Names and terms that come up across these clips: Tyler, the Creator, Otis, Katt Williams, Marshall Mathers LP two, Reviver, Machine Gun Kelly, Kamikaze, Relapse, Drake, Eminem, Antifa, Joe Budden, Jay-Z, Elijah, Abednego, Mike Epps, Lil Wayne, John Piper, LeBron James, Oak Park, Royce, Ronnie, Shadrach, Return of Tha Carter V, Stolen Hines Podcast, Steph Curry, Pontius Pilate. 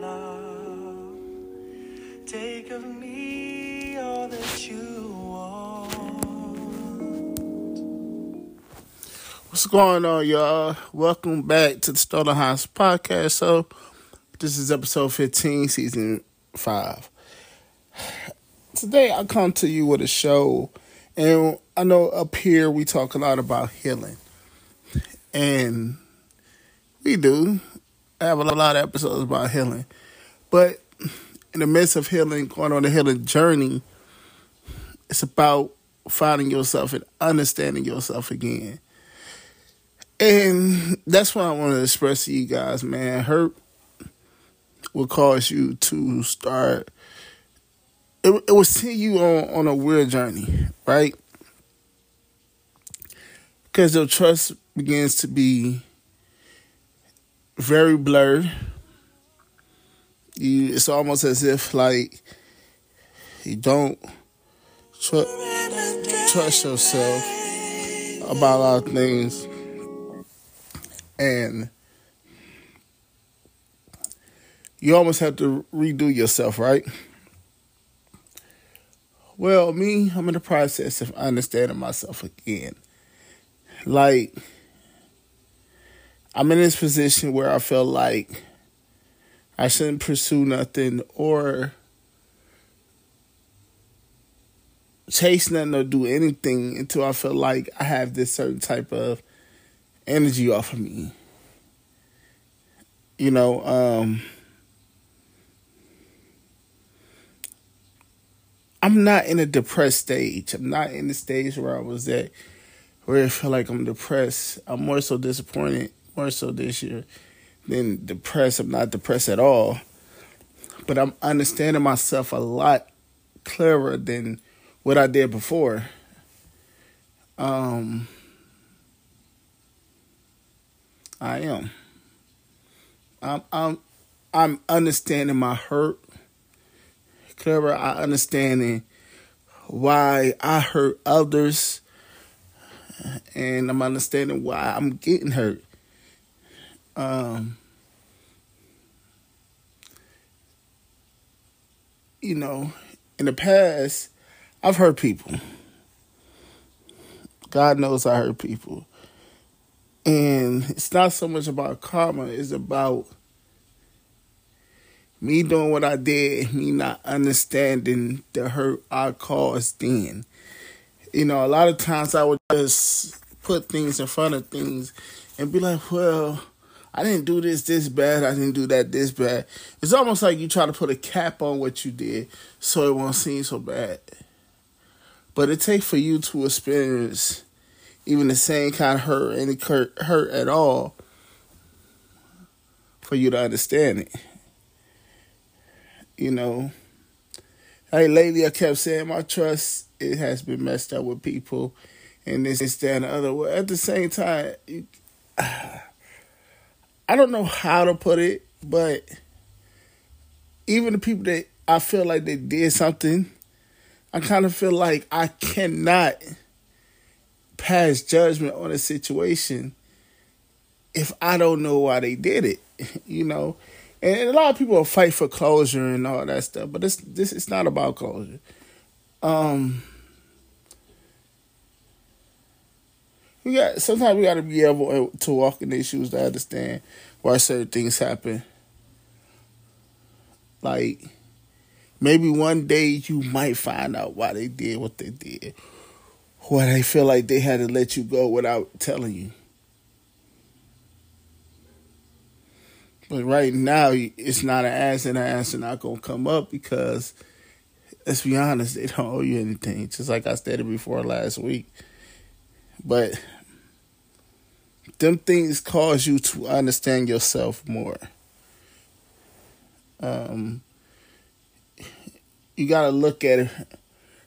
love. Take of me all that you want. What's going on, y'all? Welcome back to the Stolen Hines Podcast. So, this is episode 15, season 5. Today, I come to you with a show, and I know up here we talk a lot about healing, and we do. I have a lot of episodes about healing, but in the midst of healing, going on the healing journey, it's about finding yourself and understanding yourself again. And that's what I want to express to you guys, man. Hurt will cause you to start, it will send you on a weird journey, right? Because your trust begins to be very blurred. It's almost as if, like, you don't trust yourself about a lot of things. And you almost have to redo yourself, right? Well, me, I'm in the process of understanding myself again. Like, I'm in this position where I feel like I shouldn't pursue nothing or chase nothing or do anything until I feel like I have this certain type of energy off of me. You know, I'm not in a depressed stage. I'm not in the stage where I was at, where I feel like I'm depressed. I'm more so disappointed. More so this year than depressed. I'm not depressed at all. But I'm understanding myself a lot clearer than what I did before. I am. I'm understanding my hurt clearer. I understanding why I hurt others. And I'm understanding why I'm getting hurt. You know, in the past, I've hurt people. God knows I hurt people. And it's not so much about karma. It's about me doing what I did, me not understanding the hurt I caused then. You know, a lot of times I would just put things in front of things and be like, well, I didn't do this bad. I didn't do that this bad. It's almost like you try to put a cap on what you did so it won't seem so bad. But it takes for you to experience even the same kind of hurt, any hurt at all, for you to understand it. You know, hey, lately I kept saying my trust, it has been messed up with people and this, that, and the other. Well, at the same time, I don't know how to put it, but even the people that I feel like they did something, I kind of feel like I cannot pass judgment on a situation if I don't know why they did it, you know. And a lot of people will fight for closure and all that stuff, but it's not about closure. Sometimes we got to be able to walk in their shoes to understand why certain things happen. Like, maybe one day you might find out why they did what they did. Why they feel like they had to let you go without telling you. But right now, it's not an answer, and an answer not going to come up because, let's be honest, they don't owe you anything. Just like I stated before last week. But them things cause you to understand yourself more. You got to look at it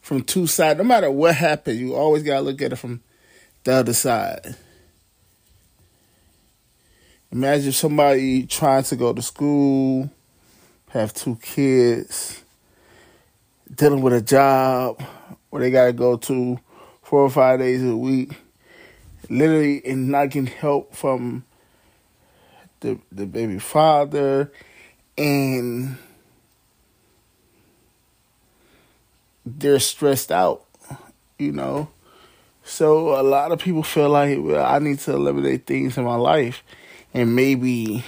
from two sides. No matter what happened, you always got to look at it from the other side. Imagine somebody trying to go to school, have 2 kids, dealing with a job where they got to go to 4 or 5 days a week, literally, and not getting help from the baby father, and they're stressed out, you know. So a lot of people feel like, well, I need to eliminate things in my life. And maybe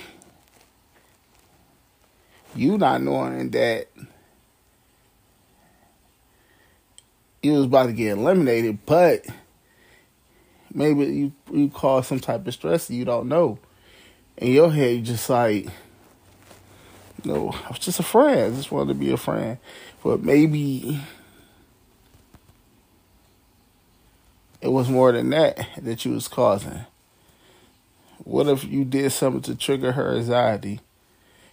you not knowing that you was about to get eliminated, but maybe you caused some type of stress that you don't know. In your head, you just like, no, I was just a friend. I just wanted to be a friend. But maybe it was more than that you was causing. What if you did something to trigger her anxiety?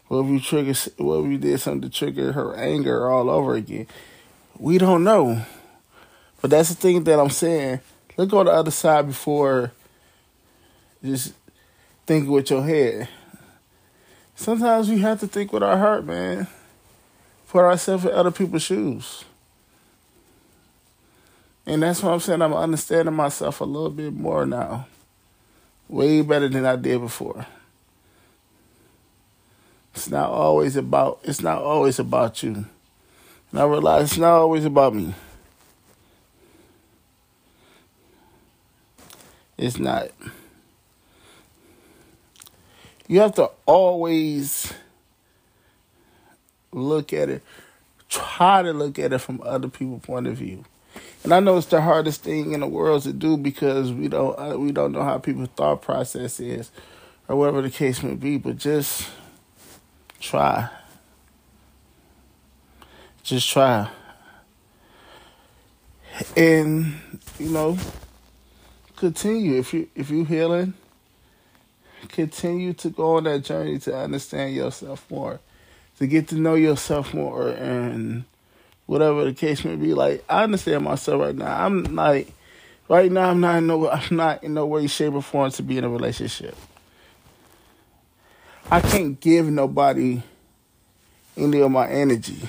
What if you did something to trigger her anger all over again? We don't know. But that's the thing that I'm saying. Look on the other side before just thinking with your head. Sometimes we have to think with our heart, man. Put ourselves in other people's shoes. And that's what I'm saying. I'm understanding myself a little bit more now. Way better than I did before. It's not always about you. And I realize it's not always about me. It's not. You have to always look at it. Try to look at it from other people's point of view. And I know it's the hardest thing in the world to do because we don't know how people's thought process is or whatever the case may be. But just try. Just try. And, you know, continue. If you're healing, continue to go on that journey to understand yourself more, to get to know yourself more, and whatever the case may be. Like, I understand myself right now. I'm not in no way, shape, or form to be in a relationship. I can't give nobody any of my energy.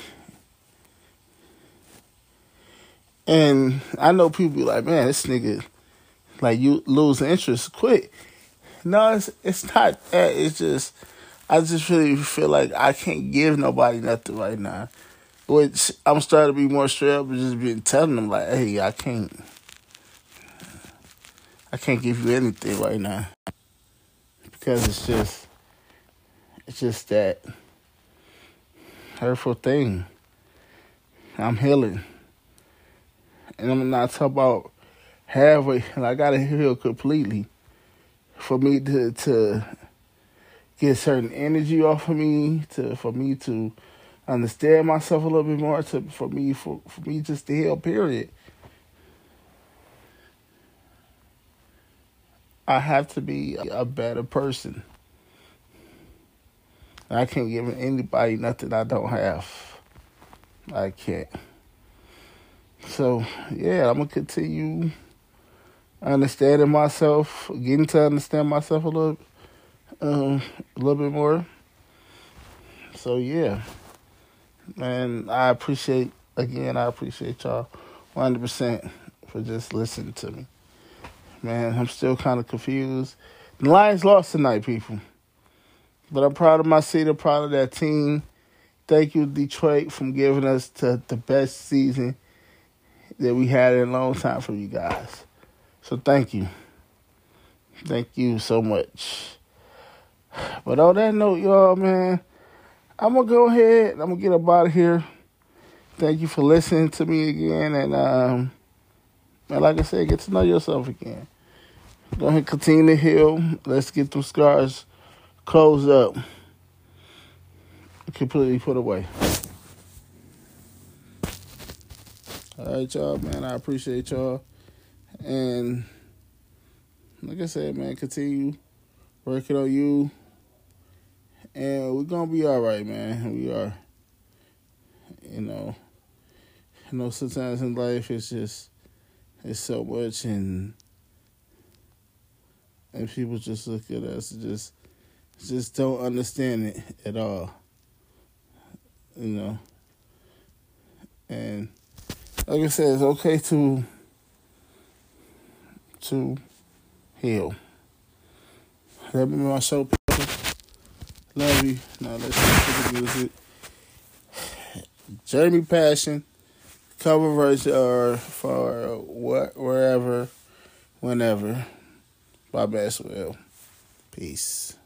And I know people be like, man, this nigga, like, you lose interest quick. No, it's not that. It's just, I just really feel like I can't give nobody nothing right now. Which I'm starting to be more straight up and just been telling them, like, hey, I can't give you anything right now. Because it's just that hurtful thing. I'm healing. And I'm not talking about halfway. I gotta heal completely for me to get certain energy off of me, for me to understand myself a little bit more, for me just to heal, period. I have to be a better person. I can't give anybody nothing I don't have. I can't. So, yeah, I'm going to continue understanding myself, getting to understand myself a little bit more. So, yeah. Man, I appreciate y'all 100% for just listening to me. Man, I'm still kind of confused. The Lions lost tonight, people. But I'm proud of my city, I'm proud of that team. Thank you, Detroit, for giving us the best season that we had in a long time from you guys. So thank you. Thank you so much. But on that note, y'all, man, I'm going to go ahead. I'm going to get up out of here. Thank you for listening to me again. And like I said, get to know yourself again. Go ahead and continue to heal. Let's get those scars closed up. Completely put away. All right, y'all, man. I appreciate y'all. And like I said, man, continue working on you. And we're going to be all right, man. We are. You know. I know sometimes in life it's so much. And people just look at us and just don't understand it at all. You know. And like I said, it's okay to heal. That be my show. Love you. Now let's get to the music. Jeremy Passion, cover version for What, Wherever, Whenever by Basswell. Peace.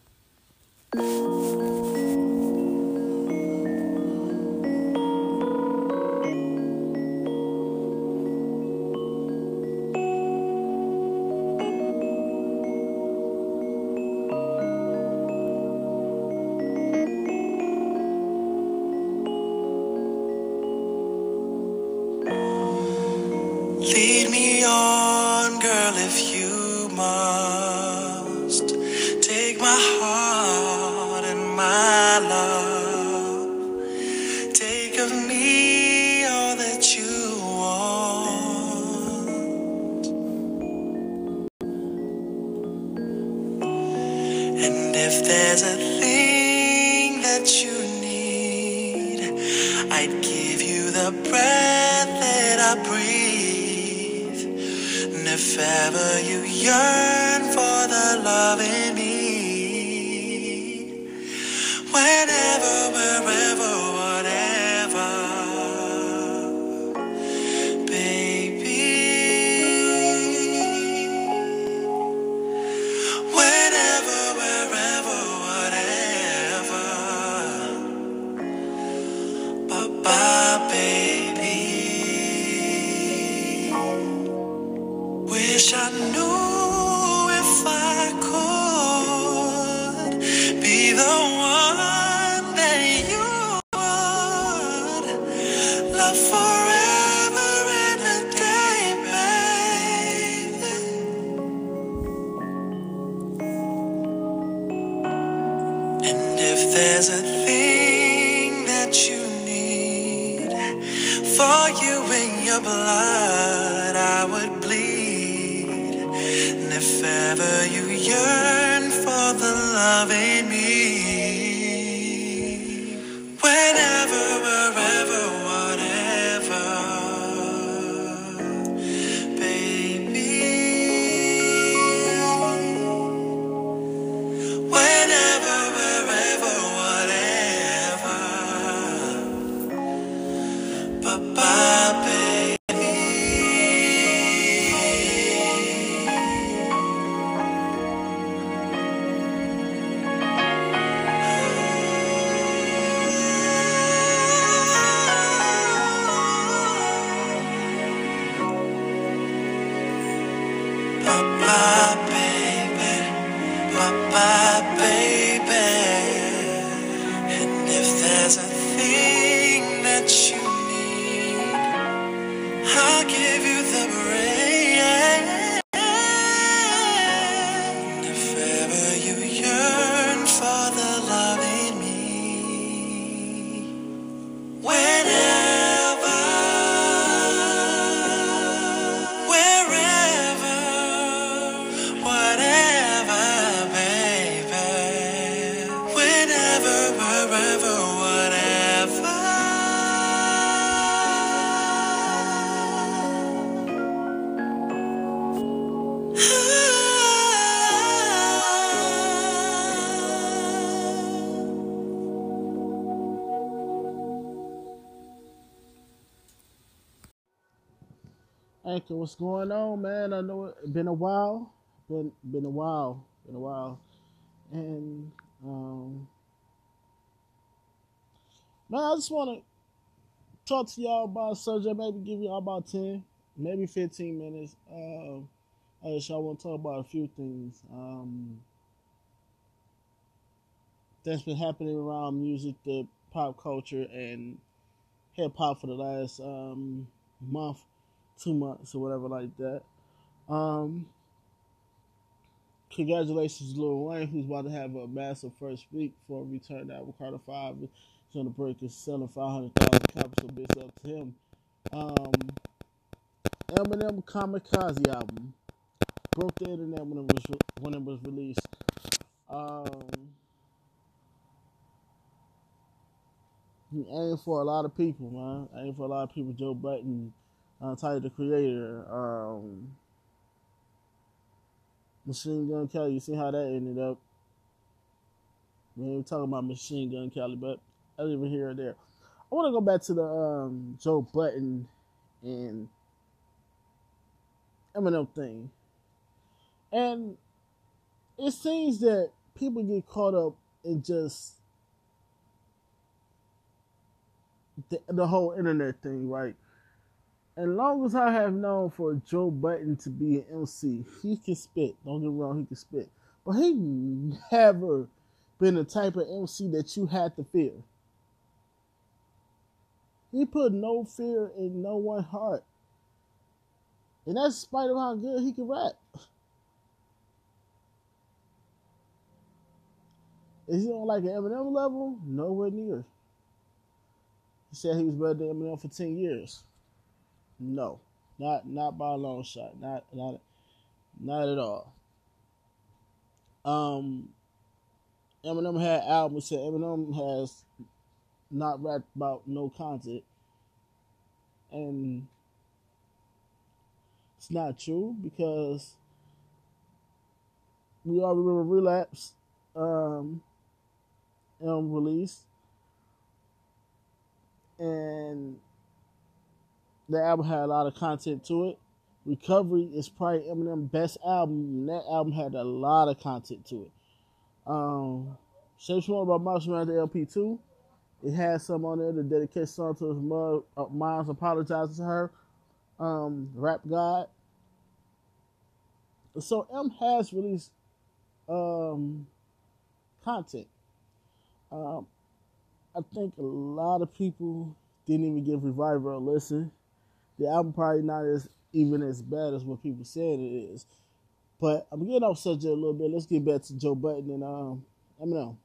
What's going on, man? I know it's been a while, and man, I just want to talk to y'all about a subject. Maybe give y'all about 10, maybe 15 minutes. I just want to talk about a few things that's been happening around music, the pop culture, and hip hop for the last month. 2 months or whatever like that. Congratulations to Lil Wayne, who's about to have a massive first week for Return of Tha Carter V. He's on the break. It's selling 500,000 copies, so bitch up to him. Eminem Kamikaze album broke the internet when it was released. He aimed for a lot of people, man. Joe Budden, Tyler, the Creator, Machine Gun Kelly. You see how that ended up. We were talking about Machine Gun Kelly, but I don't even hear or there. I want to go back to the Joe Budden and Eminem thing. And it seems that people get caught up in just the whole internet thing, right? As long as I have known for Joe Budden to be an MC, he can spit. Don't get me wrong, he can spit. But he never been the type of MC that you had to fear. He put no fear in no one's heart. And that's in spite of how good he can rap. Is he on like an Eminem level? Nowhere near. He said he was better than Eminem for 10 years. No. Not by a long shot. Not at all. Eminem had albums. So Eminem has not rapped about no content. And it's not true because we all remember Relapse release. And the album had a lot of content to it. Recovery is probably Eminem's best album. And that album had a lot of content to it. Say what you want about Marshall Mathers LP 2. It had some on there. The dedication song to his mother. Miles apologizes to her. Rap God. So M has released content. I think a lot of people didn't even give Reviver a listen. The album probably not as bad as what people said it is. But I'm getting off subject a little bit. Let's get back to Joe Budden and Eminem.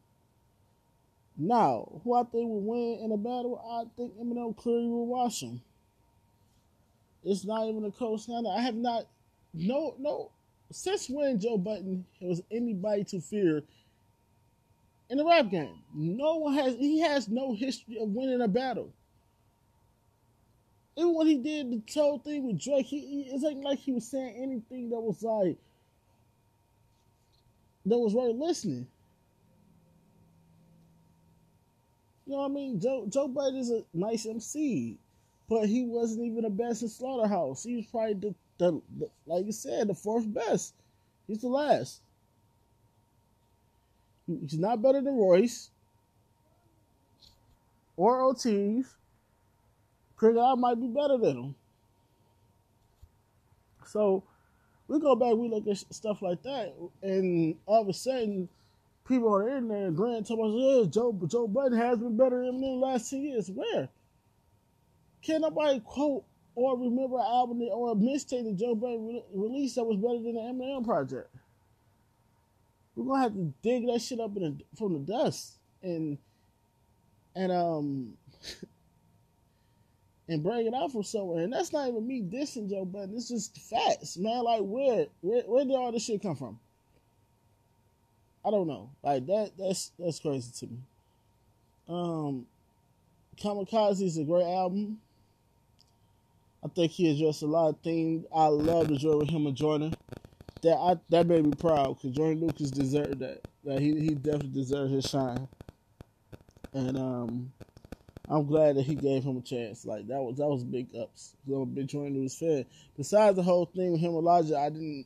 Now, who I think will win in a battle, I think Eminem clearly will wash him. It's not even a close now. I have not, since when Joe Budden was anybody to fear in the rap game. No one has, he has no history of winning a battle. Even when he did the whole thing with Drake, it's like he was saying anything that was right listening. You know what I mean? Joe Budden is a nice MC, but he wasn't even the best in Slaughterhouse. He was probably the like you said, the fourth best. He's the last. He's not better than Royce or Otis. I might be better than him. So we go back, we look at stuff like that, and all of a sudden, people on the internet agreeing to us, Joe Budden has been better than Eminem in the last 10 years. Where? Can nobody quote or remember an album or a mixtape that Joe Budden released that was better than the Eminem project? We're going to have to dig that shit up from the dust and bring it out from somewhere. And that's not even me dissing Joe Budden. It's just facts, man. Like, where did all this shit come from? I don't know. Like, that's crazy to me. Kamikaze is a great album. I think he addressed a lot of things. I love the joy with him and Jordan. That made me proud, because Jordan Lucas deserved that. Like, he definitely deserved his shine. And, I'm glad that he gave him a chance. Like, that was big ups. I'm a big Jordan Lucas fan. Besides the whole thing with him and Elijah, I didn't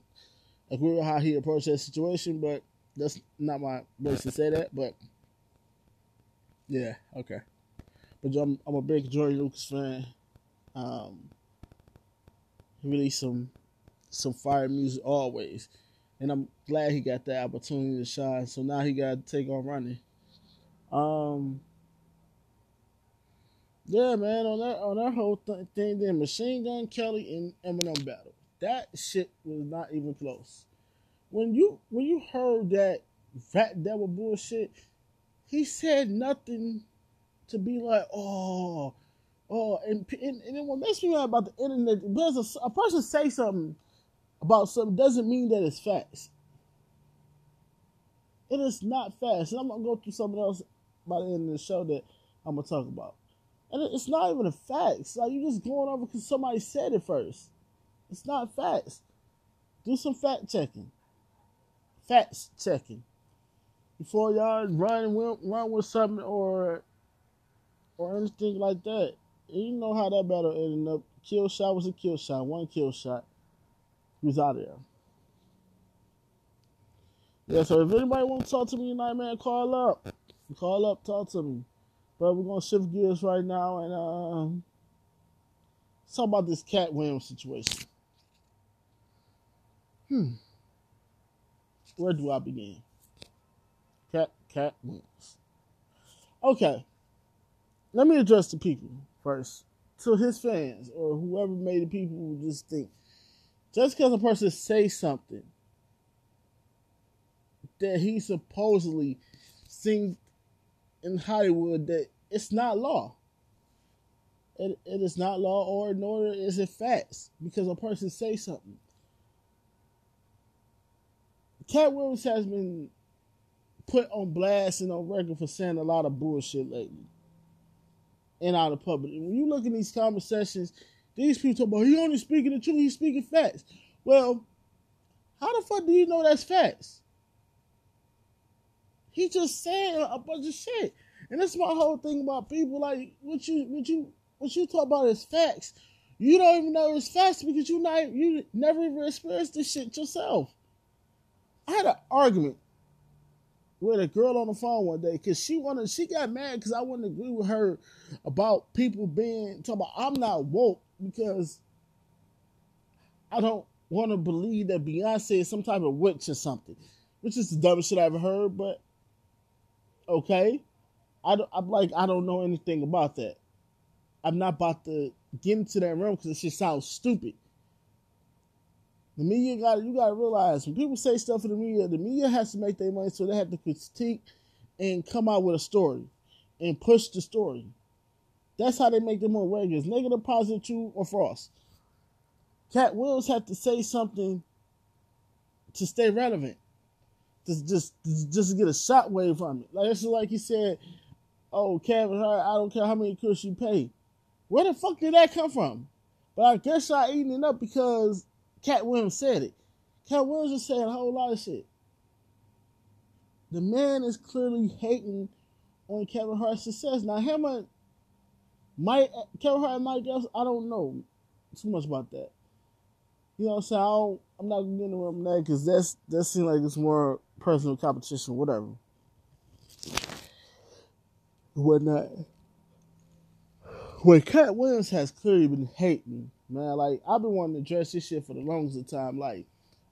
agree with how he approached that situation, but that's not my place to say that. But yeah, okay. But I'm a big Jordan Lucas fan. He released some fire music always, and I'm glad he got that opportunity to shine. So now he got to take on Ronnie. Yeah, man, on that whole thing, then Machine Gun Kelly and Eminem battle. That shit was not even close. When you heard that Rat Devil bullshit, he said nothing to be like, oh, and what makes me mad about the internet, because a person say something about something doesn't mean that it's facts. It is not facts, and I'm gonna go through something else by the end of the show that I'm gonna talk about. And it's not even a facts. Like, you're just going over because somebody said it first. It's not facts. Do some fact checking. before y'all is running with something or anything like that. And you know how that battle ended up. Kill shot was a kill shot. One kill shot. He was out of there. Yeah, so if anybody want to talk to me tonight, man, call up. Call up, talk to me. But we're going to shift gears right now and let's talk about this Katt Williams situation. Where do I begin? Katt Williams. Okay. Let me address the people first. To his fans or whoever made the people just think. Just because a person say something that he supposedly seen in Hollywood, that it's not law. It is not law, or nor is it facts, because a person say something. Katt Williams has been put on blast and on record for saying a lot of bullshit lately and out of public. When you look at these conversations, these people talk about, he only speaking the truth, he's speaking facts. Well, how the fuck do you know that's facts? He just said a bunch of shit. And that's my whole thing about people. Like, what you talk about is facts. You don't even know it's facts because you never even experienced this shit yourself. I had an argument with a girl on the phone one day because she got mad because I wouldn't agree with her about people talking about I'm not woke because I don't want to believe that Beyonce is some type of witch or something, which is the dumbest shit I ever heard, but okay. I don't know anything about that. I'm not about to get into that realm because it just sounds stupid. The media you gotta realize when people say stuff in the media has to make their money, so they have to critique and come out with a story and push the story. That's how they make them more regulars. Negative, positive, true, or false. Katt Williams had to say something to stay relevant. Just to get a shot wave from it. Like, it's like he said, oh, Kevin Hart, I don't care how many crooks you pay. Where the fuck did that come from? But I guess y'all eating it up because Katt Williams said it. Katt Williams just said a whole lot of shit. The man is clearly hating on Kevin Hart's success. Now, Kevin Hart and Mike Epps, I don't know too much about that. You know what I'm saying? I'm not going to get into him that because that seems like it's more personal competition, whatever. Whatnot. When Katt Williams has clearly been hating, man, like, I've been wanting to address this shit for the longest time. Like,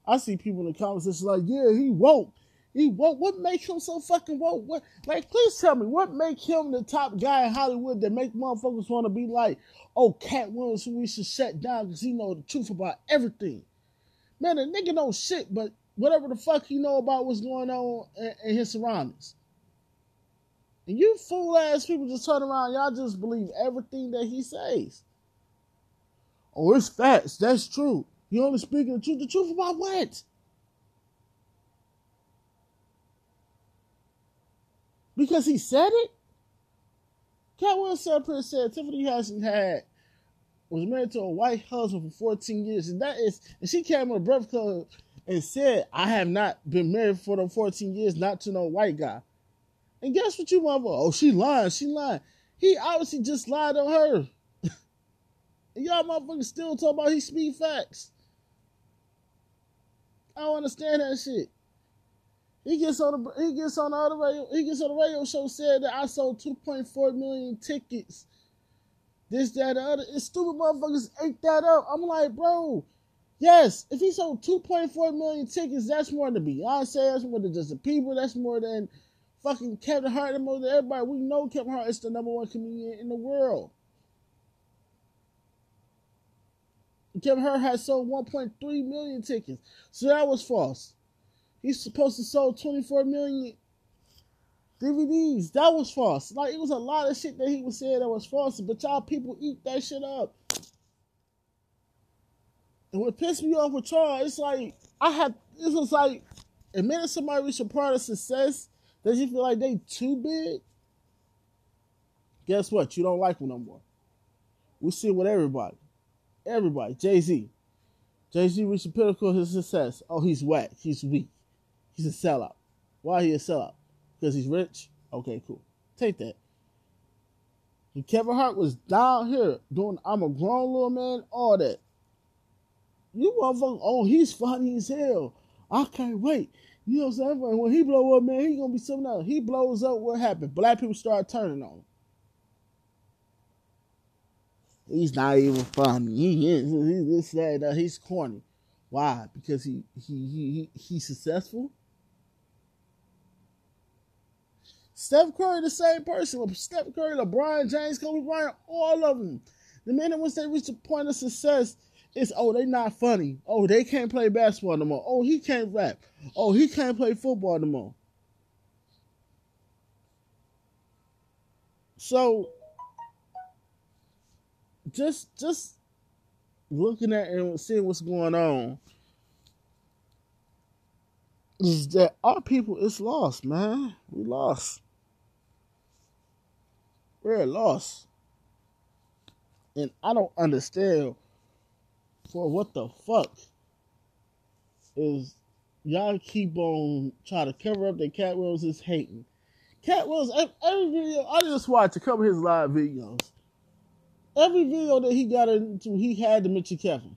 I see people in the comments like, yeah, he woke. He woke. What makes him so fucking woke? What? Like, please tell me, what makes him the top guy in Hollywood that make motherfuckers want to be like, oh, Katt Williams, who we should shut down because he know the truth about everything. Man, a nigga know shit, but whatever the fuck he know about what's going on in his surroundings. And you fool-ass people just turn around, y'all just believe everything that he says. Oh, it's facts. That's true. You only speaking the truth. The truth about what? Because he said it? Katt Williams said Tiffany was married to a white husband for 14 years. And she came on a Breakfast Club and said, I have not been married for the 14 years, not to no white guy. And guess what you want for? Oh, she lying. He obviously just lied on her. And y'all motherfuckers still talking about he speak facts. I don't understand that shit. He gets on the radio show said that I sold 2.4 million tickets. This, that, the other. It's stupid motherfuckers ate that up. I'm like, bro, yes, if he sold 2.4 million tickets, that's more than Beyonce, that's more than just the people, that's more than fucking Kevin Hart, and more than everybody. We know Kevin Hart is the #1 comedian in the world. Kevin Hart has sold 1.3 million tickets. So that was false. He's supposed to sell 24 million DVDs. That was false. Like, it was a lot of shit that he was saying that was false, but y'all people eat that shit up. And what pissed me off with y'all, a minute somebody reach a part of success that you feel like they too big, guess what? You don't like them no more. We see it with everybody. Everybody. Jay-Z. Jay-Z reached the pinnacle of his success. Oh, he's whack. He's weak. He's a sellout. Why he a sellout? because he's rich? Okay, cool. Take that. When Kevin Hart was down here doing I'm a Grown Little Man, all that. You motherfucker, oh, he's funny as hell. I can't wait. You know what I'm saying? When he blow up, man, he gonna be something else. He blows up, what happened? Black people start turning on him. He's not even funny. He is. He's this, that, that. He's corny. Why? Because he's successful. Steph Curry, the same person. Steph Curry, LeBron James, Kobe Bryant, all of them. The minute once they reach the point of success, it's, oh, they not funny. Oh, they can't play basketball no more. Oh, he can't rap. Oh, he can't play football no more. So, just looking at and seeing what's going on is that our people is lost, man. We lost. We're lost. And I don't understand for what the fuck is y'all keep on trying to cover up that Katt Williams is hating. Katt Williams, every video I just watched a couple of his live videos. Every video that he got into, he had to mention Kevin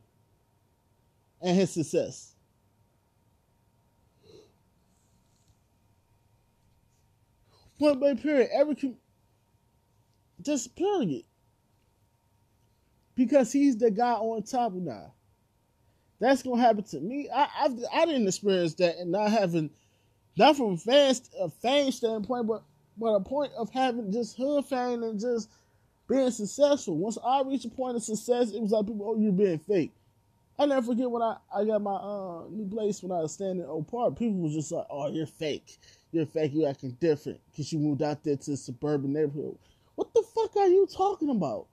and his success. Point by period, just period. Because he's the guy on top now. That's gonna happen to me. I didn't experience that, and not having, not from a fan standpoint, but a point of having just hood fame and just being successful. Once I reached a point of success, it was like people, oh, you're being fake. I never forget when I got my new place when I was standing in Oak Park. People was just like, oh, you're fake. You're fake. You're acting different because you moved out there to a suburban neighborhood. What the fuck are you talking about?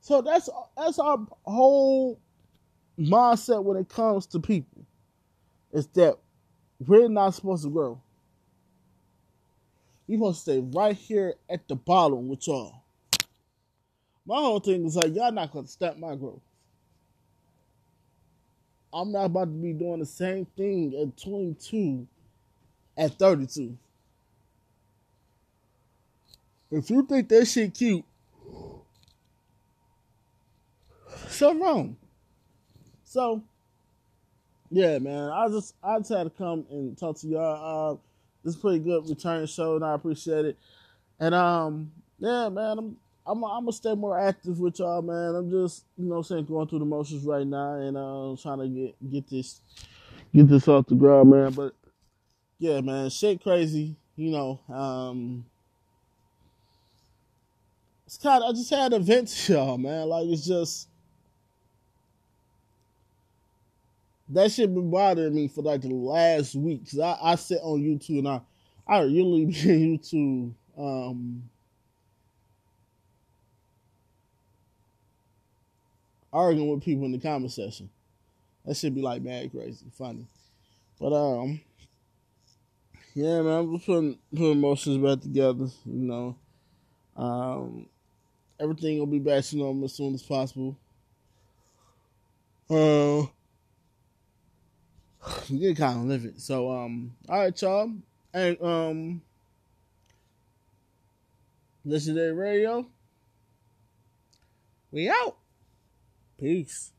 So that's our whole mindset when it comes to people. Is that we're not supposed to grow. You're supposed to stay right here at the bottom with y'all. My whole thing is like, y'all not going to stop my growth. I'm not about to be doing the same thing at 22, at 32. If you think that shit cute, something wrong. So, yeah, man, I just had to come and talk to y'all. This is a pretty good return show, and I appreciate it. And yeah, man, I'm gonna stay more active with y'all, man. I'm just, you know what I'm saying, going through the motions right now, and trying to get this off the ground, man. But yeah, man, shit crazy, you know. It's kind of, I just had to vent to y'all, man. Like, it's just that shit been bothering me for like the last week. Cause I sit on YouTube and I usually be on YouTube arguing with people in the comment section. That shit be like mad crazy, funny. But yeah, man, I'm just putting emotions back together, you know. Everything will be back to normal as soon as possible. You kind of live it. So, all right, y'all. And, Legendary Radio. We out. Peace.